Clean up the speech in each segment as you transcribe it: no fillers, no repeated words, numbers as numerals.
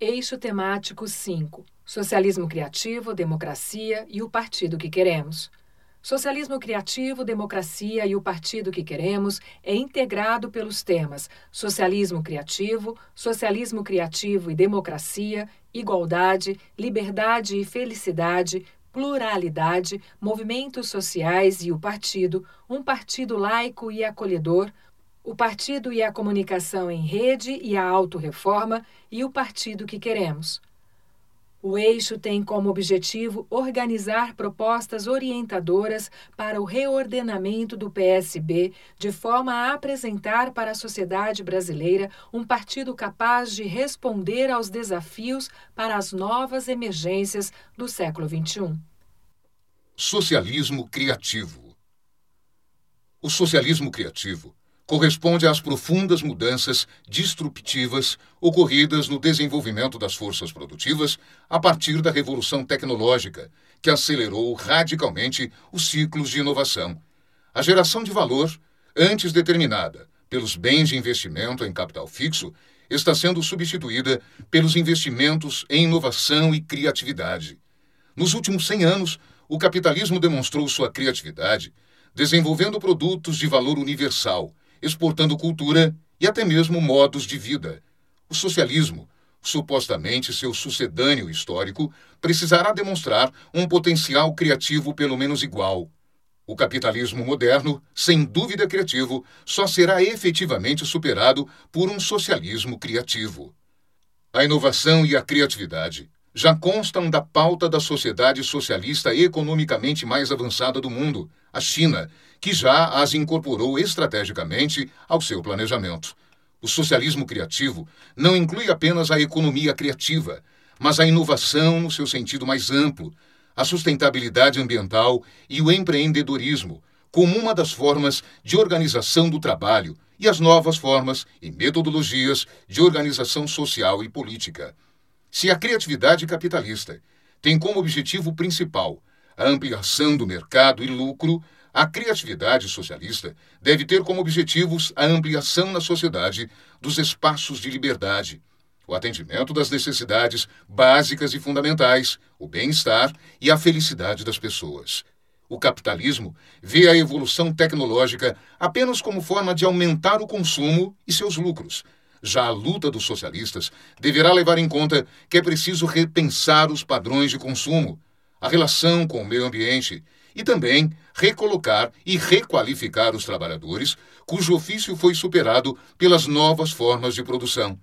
Eixo temático 5. Socialismo criativo, democracia e o partido que queremos. Socialismo criativo, democracia e o partido que queremos é integrado pelos temas socialismo criativo e democracia, igualdade, liberdade e felicidade, pluralidade, movimentos sociais e o partido, um partido laico e acolhedor, o partido e a comunicação em rede e a autorreforma e o partido que queremos. O eixo tem como objetivo organizar propostas orientadoras para o reordenamento do PSB, de forma a apresentar para a sociedade brasileira um partido capaz de responder aos desafios para as novas emergências do século XXI. Socialismo criativo. O socialismo criativo corresponde às profundas mudanças disruptivas ocorridas no desenvolvimento das forças produtivas a partir da revolução tecnológica, que acelerou radicalmente os ciclos de inovação. A geração de valor, antes determinada pelos bens de investimento em capital fixo, está sendo substituída pelos investimentos em inovação e criatividade. Nos últimos 100 anos, o capitalismo demonstrou sua criatividade, desenvolvendo produtos de valor universal, exportando cultura e até mesmo modos de vida. O socialismo, supostamente seu sucedâneo histórico, precisará demonstrar um potencial criativo pelo menos igual. O capitalismo moderno, sem dúvida criativo, só será efetivamente superado por um socialismo criativo. A inovação e a criatividade já constam da pauta da sociedade socialista economicamente mais avançada do mundo, a China, que já as incorporou estrategicamente ao seu planejamento. O socialismo criativo não inclui apenas a economia criativa, mas a inovação no seu sentido mais amplo, a sustentabilidade ambiental e o empreendedorismo, como uma das formas de organização do trabalho e as novas formas e metodologias de organização social e política. Se a criatividade capitalista tem como objetivo principal a ampliação do mercado e lucro, a criatividade socialista deve ter como objetivos a ampliação na sociedade dos espaços de liberdade, o atendimento das necessidades básicas e fundamentais, o bem-estar e a felicidade das pessoas. O capitalismo vê a evolução tecnológica apenas como forma de aumentar o consumo e seus lucros. Já a luta dos socialistas deverá levar em conta que é preciso repensar os padrões de consumo, a relação com o meio ambiente e também recolocar e requalificar os trabalhadores cujo ofício foi superado pelas novas formas de produção.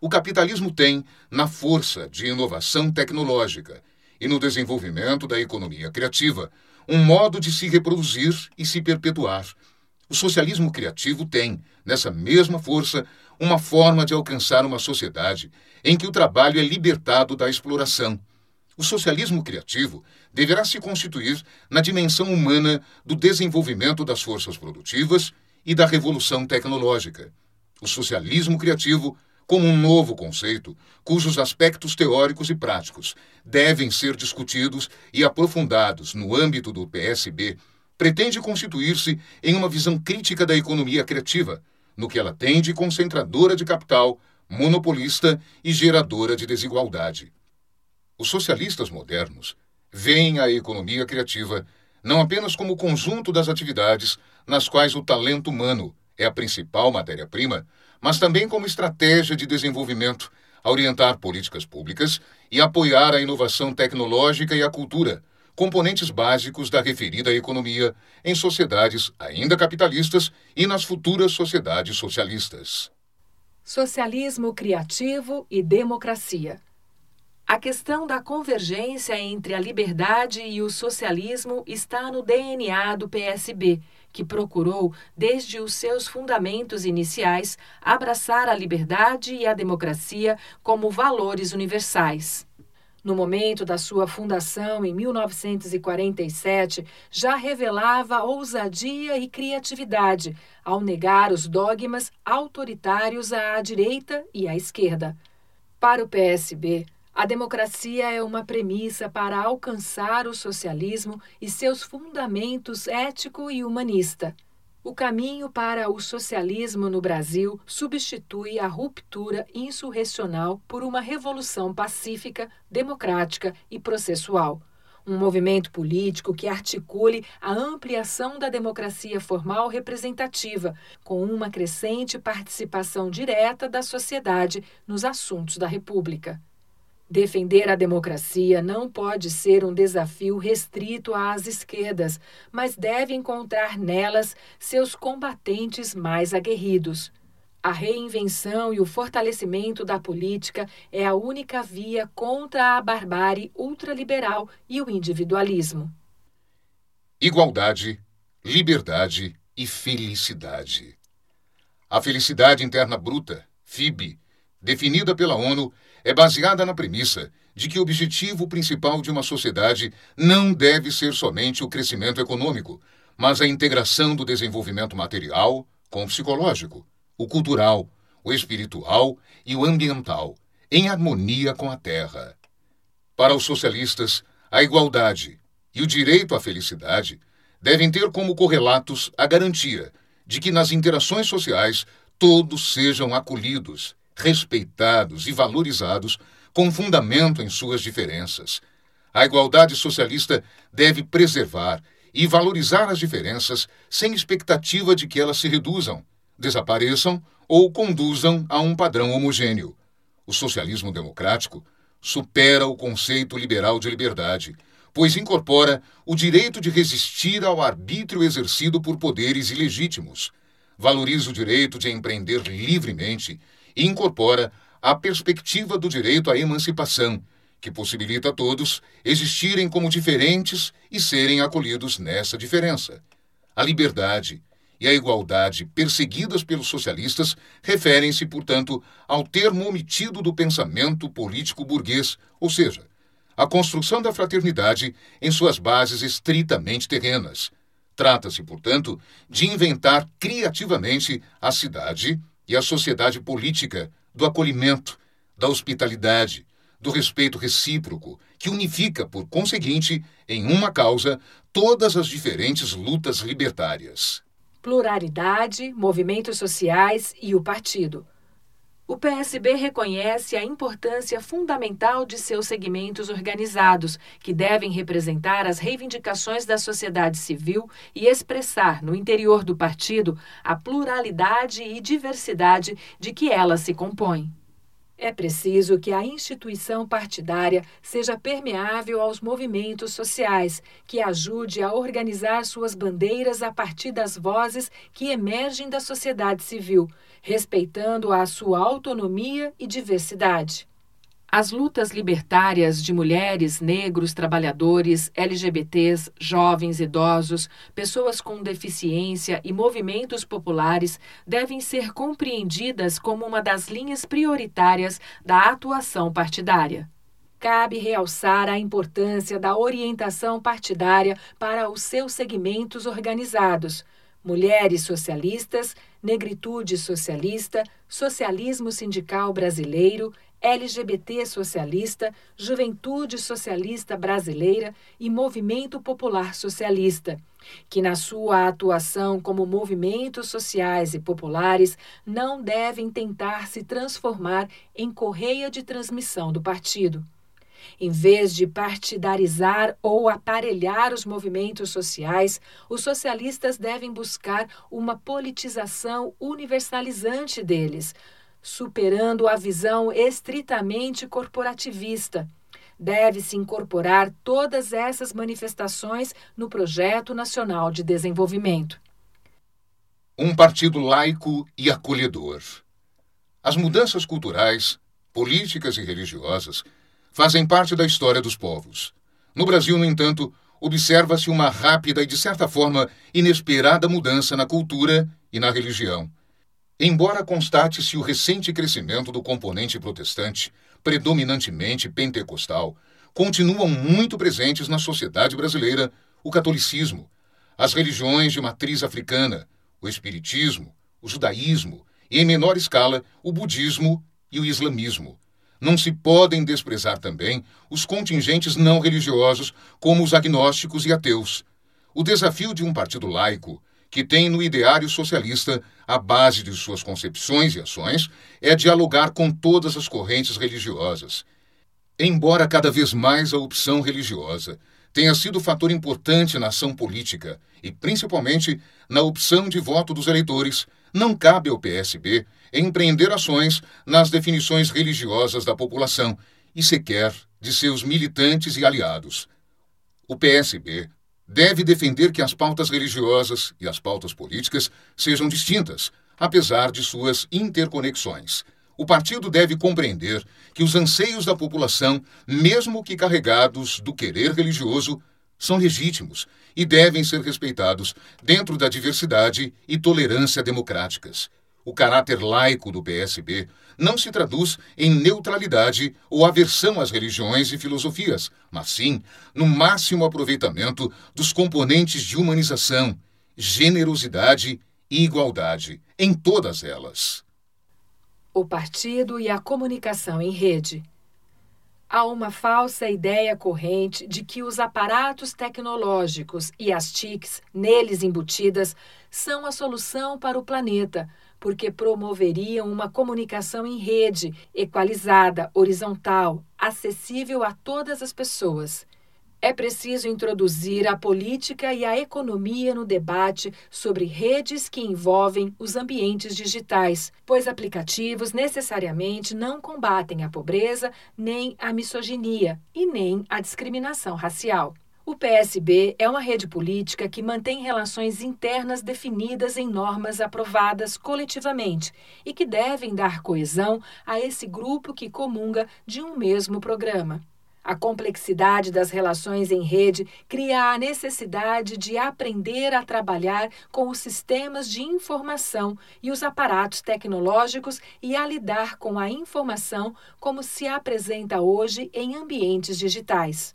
O capitalismo tem, na força de inovação tecnológica e no desenvolvimento da economia criativa, um modo de se reproduzir e se perpetuar. O socialismo criativo tem, nessa mesma força, uma forma de alcançar uma sociedade em que o trabalho é libertado da exploração. O socialismo criativo deverá se constituir na dimensão humana do desenvolvimento das forças produtivas e da revolução tecnológica. O socialismo criativo, como um novo conceito, cujos aspectos teóricos e práticos devem ser discutidos e aprofundados no âmbito do PSB, pretende constituir-se em uma visão crítica da economia criativa, no que ela tem de concentradora de capital, monopolista e geradora de desigualdade. Os socialistas modernos veem a economia criativa não apenas como o conjunto das atividades nas quais o talento humano é a principal matéria-prima, mas também como estratégia de desenvolvimento, a orientar políticas públicas e apoiar a inovação tecnológica e a cultura, componentes básicos da referida economia em sociedades ainda capitalistas e nas futuras sociedades socialistas. Socialismo criativo e democracia. A questão da convergência entre a liberdade e o socialismo está no DNA do PSB, que procurou, desde os seus fundamentos iniciais, abraçar a liberdade e a democracia como valores universais. No momento da sua fundação, em 1947, já revelava ousadia e criatividade ao negar os dogmas autoritários à direita e à esquerda. Para o PSB, a democracia é uma premissa para alcançar o socialismo e seus fundamentos ético e humanista. O caminho para o socialismo no Brasil substitui a ruptura insurrecional por uma revolução pacífica, democrática e processual. Um movimento político que articule a ampliação da democracia formal representativa, com uma crescente participação direta da sociedade nos assuntos da República. Defender a democracia não pode ser um desafio restrito às esquerdas, mas deve encontrar nelas seus combatentes mais aguerridos. A reinvenção e o fortalecimento da política é a única via contra a barbárie ultraliberal e o individualismo. Igualdade, liberdade e felicidade. A felicidade interna bruta, FIB, definida pela ONU, é baseada na premissa de que o objetivo principal de uma sociedade não deve ser somente o crescimento econômico, mas a integração do desenvolvimento material com o psicológico, o cultural, o espiritual e o ambiental, em harmonia com a terra. Para os socialistas, a igualdade e o direito à felicidade devem ter como correlatos a garantia de que nas interações sociais todos sejam acolhidos, respeitados e valorizados com fundamento em suas diferenças. A igualdade socialista deve preservar e valorizar as diferenças sem expectativa de que elas se reduzam, desapareçam ou conduzam a um padrão homogêneo. O socialismo democrático supera o conceito liberal de liberdade, pois incorpora o direito de resistir ao arbítrio exercido por poderes ilegítimos, valoriza o direito de empreender livremente e incorpora a perspectiva do direito à emancipação, que possibilita a todos existirem como diferentes e serem acolhidos nessa diferença. A liberdade e a igualdade perseguidas pelos socialistas referem-se, portanto, ao termo omitido do pensamento político burguês, ou seja, à construção da fraternidade em suas bases estritamente terrenas. Trata-se, portanto, de inventar criativamente a cidade e a sociedade política do acolhimento, da hospitalidade, do respeito recíproco, que unifica, por conseguinte, em uma causa, todas as diferentes lutas libertárias. Pluralidade, movimentos sociais e o partido. O PSB reconhece a importância fundamental de seus segmentos organizados, que devem representar as reivindicações da sociedade civil e expressar, no interior do partido, a pluralidade e diversidade de que ela se compõe. É preciso que a instituição partidária seja permeável aos movimentos sociais, que ajude a organizar suas bandeiras a partir das vozes que emergem da sociedade civil, respeitando a sua autonomia e diversidade. As lutas libertárias de mulheres, negros, trabalhadores, LGBTs, jovens, idosos, pessoas com deficiência e movimentos populares devem ser compreendidas como uma das linhas prioritárias da atuação partidária. Cabe realçar a importância da orientação partidária para os seus segmentos organizados. Mulheres socialistas, negritude socialista, socialismo sindical brasileiro, LGBT socialista, Juventude Socialista Brasileira e Movimento Popular Socialista, que na sua atuação como movimentos sociais e populares não devem tentar se transformar em correia de transmissão do partido. Em vez de partidarizar ou aparelhar os movimentos sociais, os socialistas devem buscar uma politização universalizante deles, superando a visão estritamente corporativista. Deve-se incorporar todas essas manifestações no Projeto Nacional de Desenvolvimento. Um partido laico e acolhedor. As mudanças culturais, políticas e religiosas fazem parte da história dos povos. No Brasil, no entanto, observa-se uma rápida e, de certa forma, inesperada mudança na cultura e na religião. Embora constate-se o recente crescimento do componente protestante, predominantemente pentecostal, continuam muito presentes na sociedade brasileira o catolicismo, as religiões de matriz africana, o espiritismo, o judaísmo e, em menor escala, o budismo e o islamismo. Não se podem desprezar também os contingentes não religiosos, como os agnósticos e ateus. O desafio de um partido laico, que tem no ideário socialista a base de suas concepções e ações, é dialogar com todas as correntes religiosas. Embora cada vez mais a opção religiosa tenha sido fator importante na ação política e, principalmente, na opção de voto dos eleitores, não cabe ao PSB empreender ações nas definições religiosas da população e sequer de seus militantes e aliados. O PSB deve defender que as pautas religiosas e as pautas políticas sejam distintas, apesar de suas interconexões. O partido deve compreender que os anseios da população, mesmo que carregados do querer religioso, são legítimos e devem ser respeitados dentro da diversidade e tolerância democráticas. O caráter laico do PSB não se traduz em neutralidade ou aversão às religiões e filosofias, mas sim no máximo aproveitamento dos componentes de humanização, generosidade e igualdade, em todas elas. O partido e a comunicação em rede. Há uma falsa ideia corrente de que os aparatos tecnológicos e as TICs neles embutidas são a solução para o planeta, porque promoveriam uma comunicação em rede, equalizada, horizontal, acessível a todas as pessoas. É preciso introduzir a política e a economia no debate sobre redes que envolvem os ambientes digitais, pois aplicativos necessariamente não combatem a pobreza, nem a misoginia e nem a discriminação racial. O PSB é uma rede política que mantém relações internas definidas em normas aprovadas coletivamente e que devem dar coesão a esse grupo que comunga de um mesmo programa. A complexidade das relações em rede cria a necessidade de aprender a trabalhar com os sistemas de informação e os aparatos tecnológicos e a lidar com a informação como se apresenta hoje em ambientes digitais.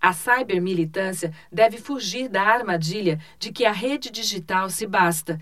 A cybermilitância deve fugir da armadilha de que a rede digital se basta.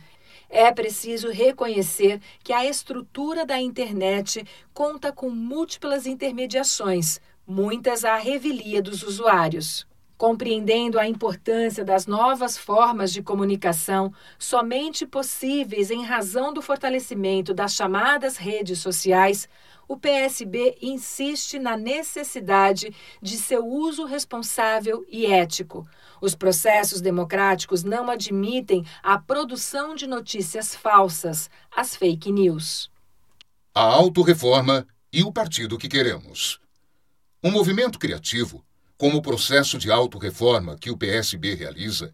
É preciso reconhecer que a estrutura da internet conta com múltiplas intermediações, muitas à revelia dos usuários. Compreendendo a importância das novas formas de comunicação, somente possíveis em razão do fortalecimento das chamadas redes sociais, o PSB insiste na necessidade de seu uso responsável e ético. Os processos democráticos não admitem a produção de notícias falsas, as fake news. A autorreforma e o partido que queremos. Um movimento criativo, como o processo de autorreforma que o PSB realiza,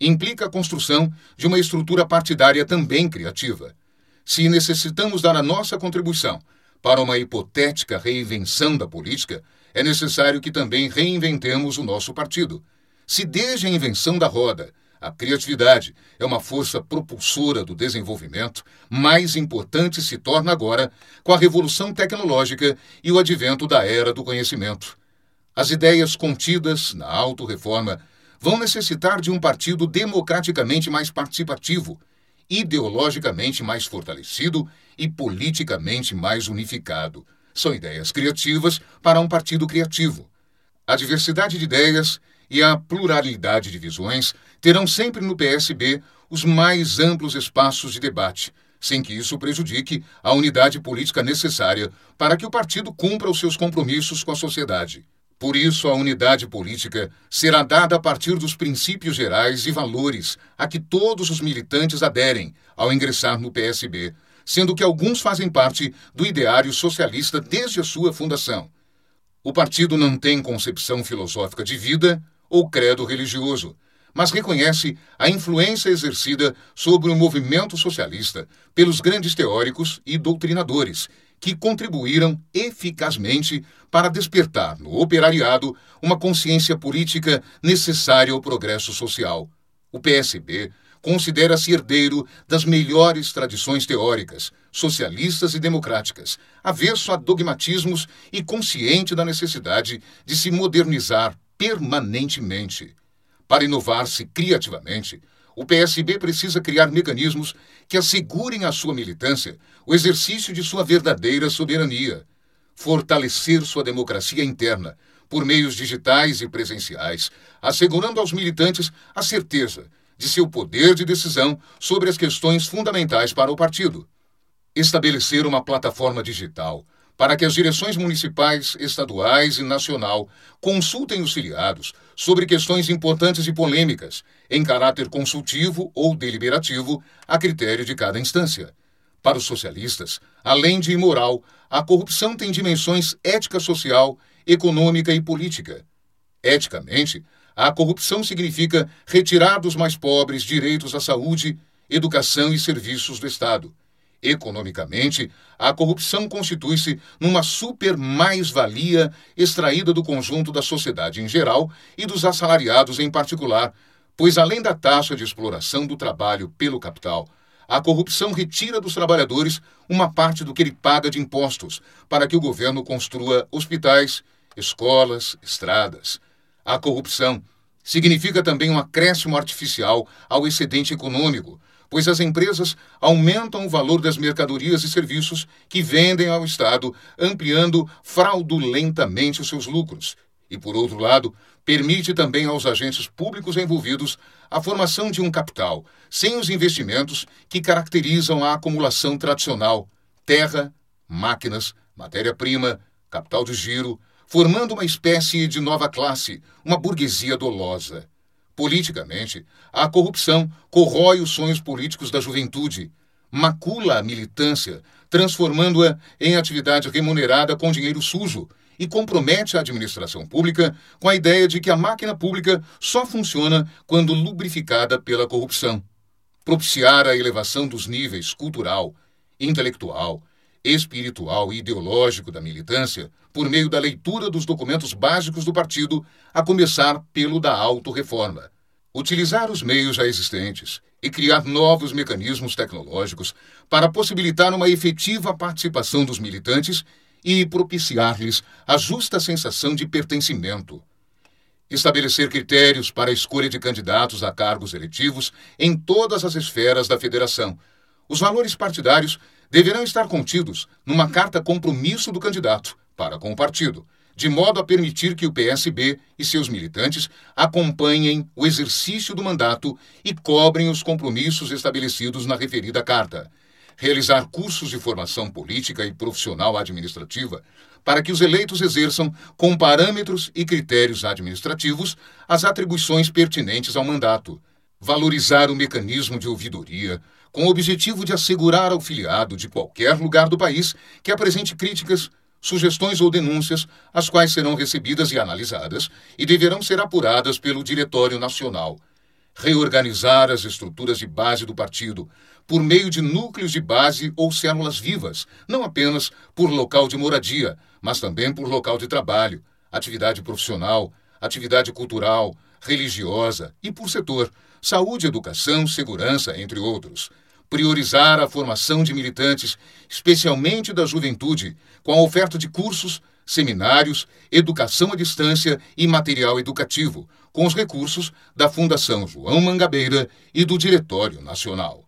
implica a construção de uma estrutura partidária também criativa. Se necessitamos dar a nossa contribuição para uma hipotética reinvenção da política, é necessário que também reinventemos o nosso partido. Se desde a invenção da roda, a criatividade é uma força propulsora do desenvolvimento, mais importante se torna agora com a revolução tecnológica e o advento da era do conhecimento. As ideias contidas na autorreforma vão necessitar de um partido democraticamente mais participativo, ideologicamente mais fortalecido e politicamente mais unificado. São ideias criativas para um partido criativo. A diversidade de ideias e a pluralidade de visões terão sempre no PSB os mais amplos espaços de debate, sem que isso prejudique a unidade política necessária para que o partido cumpra os seus compromissos com a sociedade. Por isso, a unidade política será dada a partir dos princípios gerais e valores a que todos os militantes aderem ao ingressar no PSB, sendo que alguns fazem parte do ideário socialista desde a sua fundação. O partido não tem concepção filosófica de vida ou credo religioso, mas reconhece a influência exercida sobre o movimento socialista pelos grandes teóricos e doutrinadores, que contribuíram eficazmente para despertar no operariado uma consciência política necessária ao progresso social. O PSB considera-se herdeiro das melhores tradições teóricas, socialistas e democráticas, avesso a dogmatismos e consciente da necessidade de se modernizar permanentemente. Para inovar-se criativamente, o PSB precisa criar mecanismos que assegurem à sua militância o exercício de sua verdadeira soberania, fortalecer sua democracia interna por meios digitais e presenciais, assegurando aos militantes a certeza de seu poder de decisão sobre as questões fundamentais para o partido. Estabelecer uma plataforma digital para que as direções municipais, estaduais e nacional consultem os filiados sobre questões importantes e polêmicas, em caráter consultivo ou deliberativo, a critério de cada instância. Para os socialistas, além de imoral, a corrupção tem dimensões ética social, econômica e política. Eticamente, a corrupção significa retirar dos mais pobres direitos à saúde, educação e serviços do Estado. Economicamente, a corrupção constitui-se numa super mais-valia extraída do conjunto da sociedade em geral e dos assalariados em particular, pois além da taxa de exploração do trabalho pelo capital, a corrupção retira dos trabalhadores uma parte do que ele paga de impostos para que o governo construa hospitais, escolas, estradas. A corrupção significa também um acréscimo artificial ao excedente econômico, pois as empresas aumentam o valor das mercadorias e serviços que vendem ao Estado, ampliando fraudulentamente os seus lucros. E, por outro lado, permite também aos agentes públicos envolvidos a formação de um capital, sem os investimentos que caracterizam a acumulação tradicional: terra, máquinas, matéria-prima, capital de giro, formando uma espécie de nova classe, uma burguesia dolosa. Politicamente, a corrupção corrói os sonhos políticos da juventude, macula a militância, transformando-a em atividade remunerada com dinheiro sujo e compromete a administração pública com a ideia de que a máquina pública só funciona quando lubrificada pela corrupção. Propiciar a elevação dos níveis cultural, intelectual, espiritual e ideológico da militância por meio da leitura dos documentos básicos do partido, a começar pelo da autorreforma. Utilizar os meios já existentes e criar novos mecanismos tecnológicos para possibilitar uma efetiva participação dos militantes e propiciar-lhes a justa sensação de pertencimento. Estabelecer critérios para a escolha de candidatos a cargos eletivos em todas as esferas da federação. Os valores partidários deverão estar contidos numa carta compromisso do candidato para com o partido, de modo a permitir que o PSB e seus militantes acompanhem o exercício do mandato e cobrem os compromissos estabelecidos na referida carta. Realizar cursos de formação política e profissional administrativa para que os eleitos exerçam, com parâmetros e critérios administrativos, as atribuições pertinentes ao mandato. Valorizar o mecanismo de ouvidoria, com o objetivo de assegurar ao filiado de qualquer lugar do país que apresente críticas, sugestões ou denúncias, as quais serão recebidas e analisadas e deverão ser apuradas pelo Diretório Nacional. Reorganizar as estruturas de base do partido por meio de núcleos de base ou células vivas, não apenas por local de moradia, mas também por local de trabalho, atividade profissional, atividade cultural, religiosa e por setor, saúde, educação, segurança, entre outros. Priorizar a formação de militantes, especialmente da juventude, com a oferta de cursos, seminários, educação à distância e material educativo, com os recursos da Fundação João Mangabeira e do Diretório Nacional.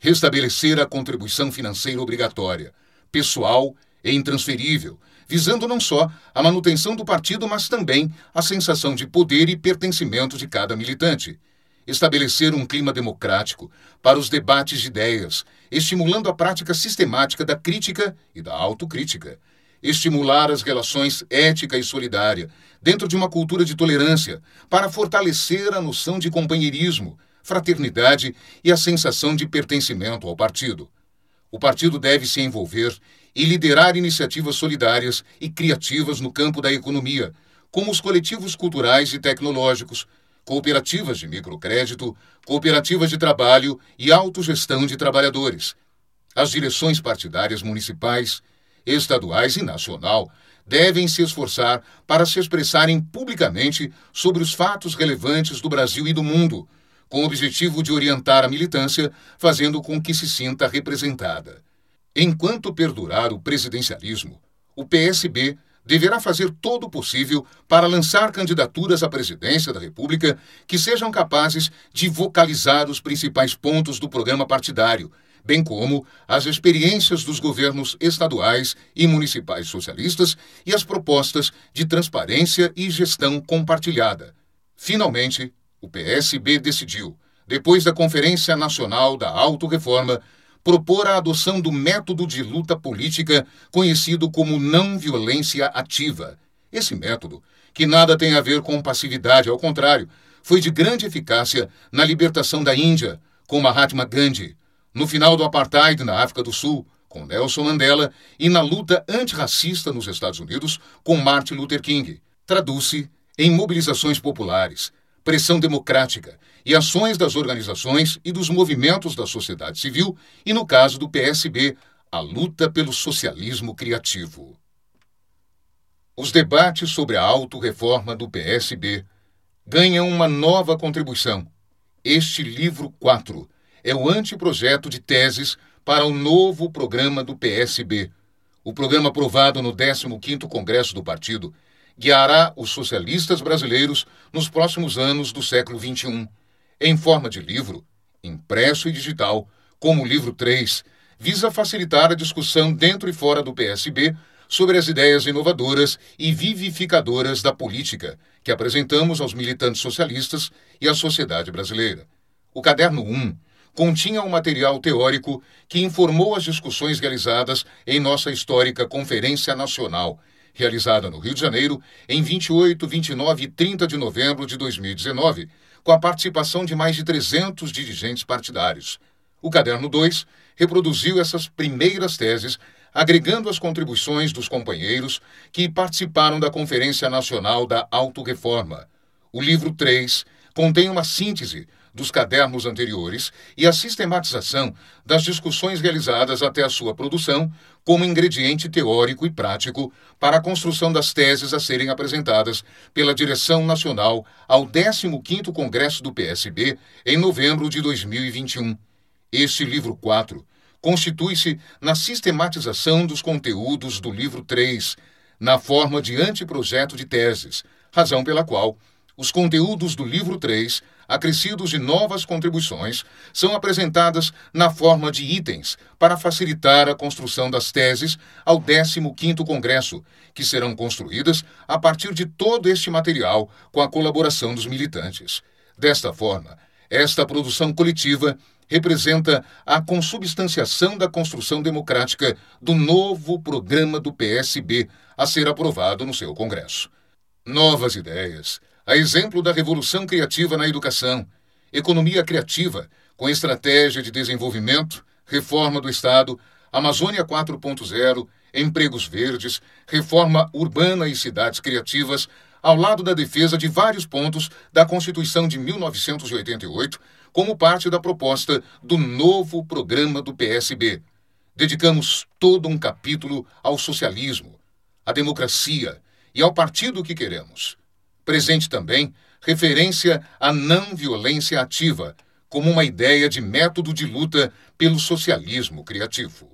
Restabelecer a contribuição financeira obrigatória, pessoal e intransferível, visando não só a manutenção do partido, mas também a sensação de poder e pertencimento de cada militante. Estabelecer um clima democrático para os debates de ideias, estimulando a prática sistemática da crítica e da autocrítica. Estimular as relações ética e solidária dentro de uma cultura de tolerância para fortalecer a noção de companheirismo, fraternidade e a sensação de pertencimento ao partido. O partido deve se envolver e liderar iniciativas solidárias e criativas no campo da economia, como os coletivos culturais e tecnológicos, cooperativas de microcrédito, cooperativas de trabalho e autogestão de trabalhadores. As direções partidárias municipais, estaduais e nacional devem se esforçar para se expressarem publicamente sobre os fatos relevantes do Brasil e do mundo, com o objetivo de orientar a militância, fazendo com que se sinta representada. Enquanto perdurar o presidencialismo, o PSB deverá fazer todo o possível para lançar candidaturas à presidência da República que sejam capazes de vocalizar os principais pontos do programa partidário, bem como as experiências dos governos estaduais e municipais socialistas e as propostas de transparência e gestão compartilhada. Finalmente, o PSB decidiu, depois da Conferência Nacional da Autorreforma, propor a adoção do método de luta política conhecido como não violência ativa. Esse método, que nada tem a ver com passividade, ao contrário, foi de grande eficácia na libertação da Índia, com Mahatma Gandhi, no final do apartheid na África do Sul, com Nelson Mandela, e na luta antirracista nos Estados Unidos, com Martin Luther King. Traduz-se em mobilizações populares, pressão democrática e ações das organizações e dos movimentos da sociedade civil e, no caso do PSB, a luta pelo socialismo criativo. Os debates sobre a autorreforma do PSB ganham uma nova contribuição. Este livro 4 é o anteprojeto de teses para o novo programa do PSB. O programa aprovado no 15º Congresso do Partido guiará os socialistas brasileiros nos próximos anos do século XXI, em forma de livro, impresso e digital, como o livro 3, visa facilitar a discussão dentro e fora do PSB sobre as ideias inovadoras e vivificadoras da política que apresentamos aos militantes socialistas e à sociedade brasileira. O caderno 1 continha um material teórico que informou as discussões realizadas em nossa histórica Conferência Nacional, realizada no Rio de Janeiro em 28, 29 e 30 de novembro de 2019, com a participação de mais de 300 dirigentes partidários. O caderno 2 reproduziu essas primeiras teses, agregando as contribuições dos companheiros que participaram da Conferência Nacional da Autorreforma. O livro 3 contém uma síntese dos cadernos anteriores e a sistematização das discussões realizadas até a sua produção como ingrediente teórico e prático para a construção das teses a serem apresentadas pela direção nacional ao 15º Congresso do PSB em novembro de 2021. Este livro 4 constitui-se na sistematização dos conteúdos do livro 3, na forma de anteprojeto de teses, razão pela qual os conteúdos do livro 3, acrescidos de novas contribuições, são apresentadas na forma de itens para facilitar a construção das teses ao 15º Congresso, que serão construídas a partir de todo este material com a colaboração dos militantes. Desta forma, esta produção coletiva representa a consubstanciação da construção democrática do novo programa do PSB a ser aprovado no seu Congresso. Novas ideias, a exemplo da revolução criativa na educação, economia criativa com estratégia de desenvolvimento, reforma do Estado, Amazônia 4.0, empregos verdes, reforma urbana e cidades criativas, ao lado da defesa de vários pontos da Constituição de 1988, como parte da proposta do novo programa do PSB. Dedicamos todo um capítulo ao socialismo, à democracia e ao partido que queremos. Presente também referência à não violência ativa, como uma ideia de método de luta pelo socialismo criativo.